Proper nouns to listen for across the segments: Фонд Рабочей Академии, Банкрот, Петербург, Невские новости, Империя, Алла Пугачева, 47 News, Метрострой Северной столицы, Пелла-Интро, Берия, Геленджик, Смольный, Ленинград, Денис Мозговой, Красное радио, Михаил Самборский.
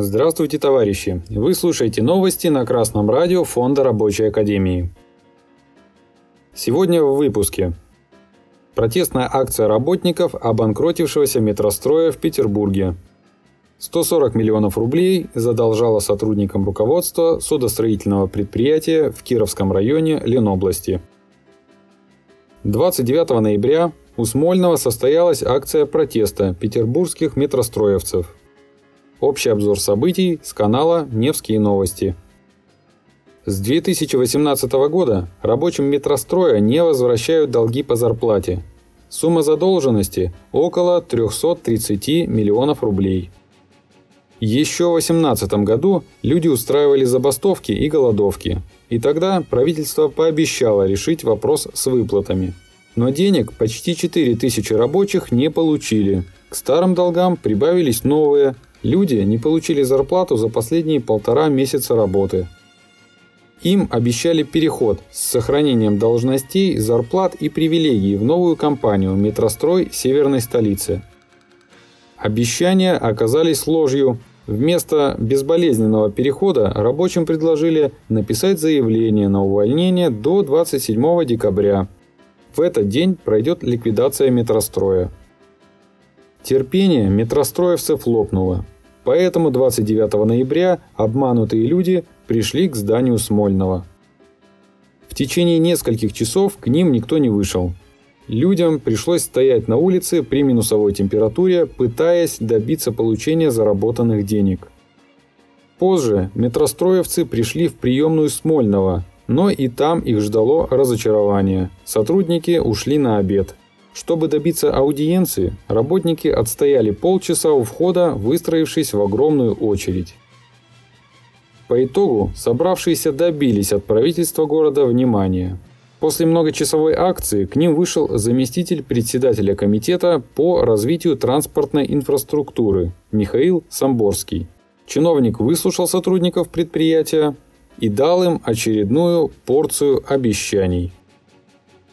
Здравствуйте, товарищи! Вы слушаете новости на Красном радио Фонда Рабочей Академии. Сегодня в выпуске. Протестная акция работников обанкротившегося метростроя в Петербурге. 140 миллионов рублей задолжало сотрудникам руководства судостроительного предприятия в Кировском районе Ленобласти. 29 ноября у Смольного состоялась акция протеста петербургских метростроевцев. Общий обзор событий с канала «Невские новости». С 2018 года рабочим метростроя не возвращают долги по зарплате. Сумма задолженности около 330 миллионов рублей. Еще в 2018 году люди устраивали забастовки и голодовки, и тогда правительство пообещало решить вопрос с выплатами. Но денег почти 4000 рабочих не получили, к старым долгам прибавились новые, люди не получили зарплату за последние 1,5 месяца работы. Им обещали переход с сохранением должностей, зарплат и привилегий в новую компанию «Метрострой Северной столицы». Обещания оказались ложью. Вместо безболезненного перехода рабочим предложили написать заявление на увольнение до 27 декабря. В этот день пройдет ликвидация метростроя. Терпение метростроевцев лопнуло. Поэтому 29 ноября обманутые люди пришли к зданию Смольного. В течение нескольких часов к ним никто не вышел. Людям пришлось стоять на улице при минусовой температуре, пытаясь добиться получения заработанных денег. Позже метростроевцы пришли в приемную Смольного, но и там их ждало разочарование. Сотрудники ушли на обед. Чтобы добиться аудиенции, работники отстояли полчаса у входа, выстроившись в огромную очередь. По итогу собравшиеся добились от правительства города внимания. После многочасовой акции к ним вышел заместитель председателя комитета по развитию транспортной инфраструктуры Михаил Самборский. Чиновник выслушал сотрудников предприятия и дал им очередную порцию обещаний.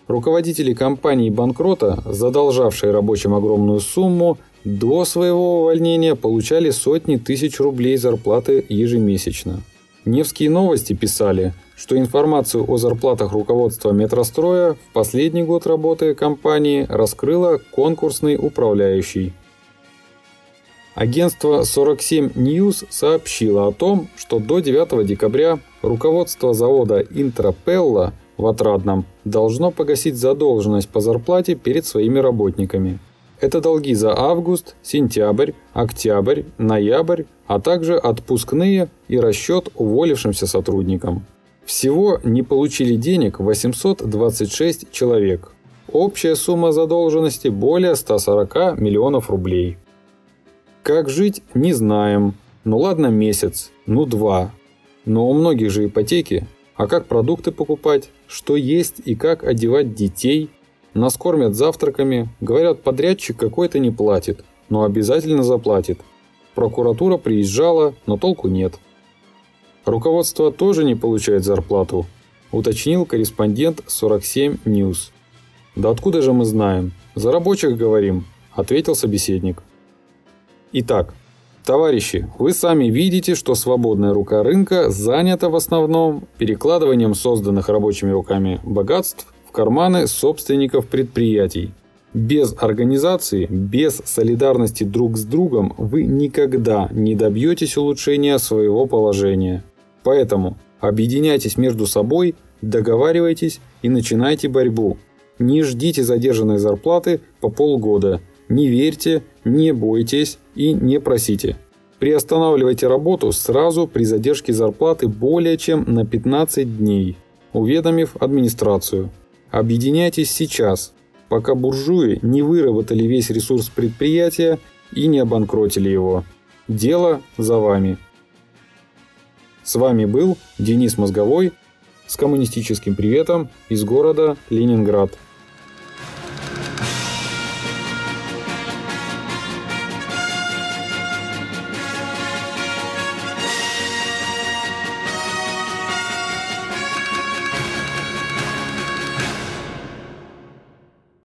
Руководители компании «Банкрота», задолжавшие рабочим огромную сумму, до своего увольнения получали сотни тысяч рублей зарплаты ежемесячно. «Невские новости» писали, что информацию о зарплатах руководства метростроя в последний год работы компании раскрыла конкурсный управляющий. Агентство 47 News сообщило о том, что до 9 декабря руководство завода «Интро» Пелла в Отрадном должно погасить задолженность по зарплате перед своими работниками. Это долги за август, сентябрь, октябрь, ноябрь, а также отпускные и расчет уволившимся сотрудникам. Всего не получили денег 826 человек. Общая сумма задолженности более 140 миллионов рублей. Как жить, не знаем. Ну ладно месяц, ну два. Но у многих же ипотеки. А как продукты покупать, что есть и как одевать детей? Нас кормят завтраками, говорят, подрядчик какой-то не платит, но обязательно заплатит. Прокуратура приезжала, но толку нет. Руководство тоже не получает зарплату, уточнил корреспондент 47 News. Да откуда же мы знаем? За рабочих говорим, ответил собеседник. Итак, товарищи, вы сами видите, что свободная рука рынка занята в основном перекладыванием созданных рабочими руками богатств в карманы собственников предприятий. Без организации, без солидарности друг с другом вы никогда не добьетесь улучшения своего положения. Поэтому объединяйтесь между собой, договаривайтесь и начинайте борьбу. Не ждите задержанной зарплаты по полгода. Не верьте, не бойтесь и не просите. Приостанавливайте работу сразу при задержке зарплаты более чем на 15 дней, уведомив администрацию. Объединяйтесь сейчас, пока буржуи не выработали весь ресурс предприятия и не обанкротили его. Дело за вами. С вами был Денис Мозговой с коммунистическим приветом из города Ленинград.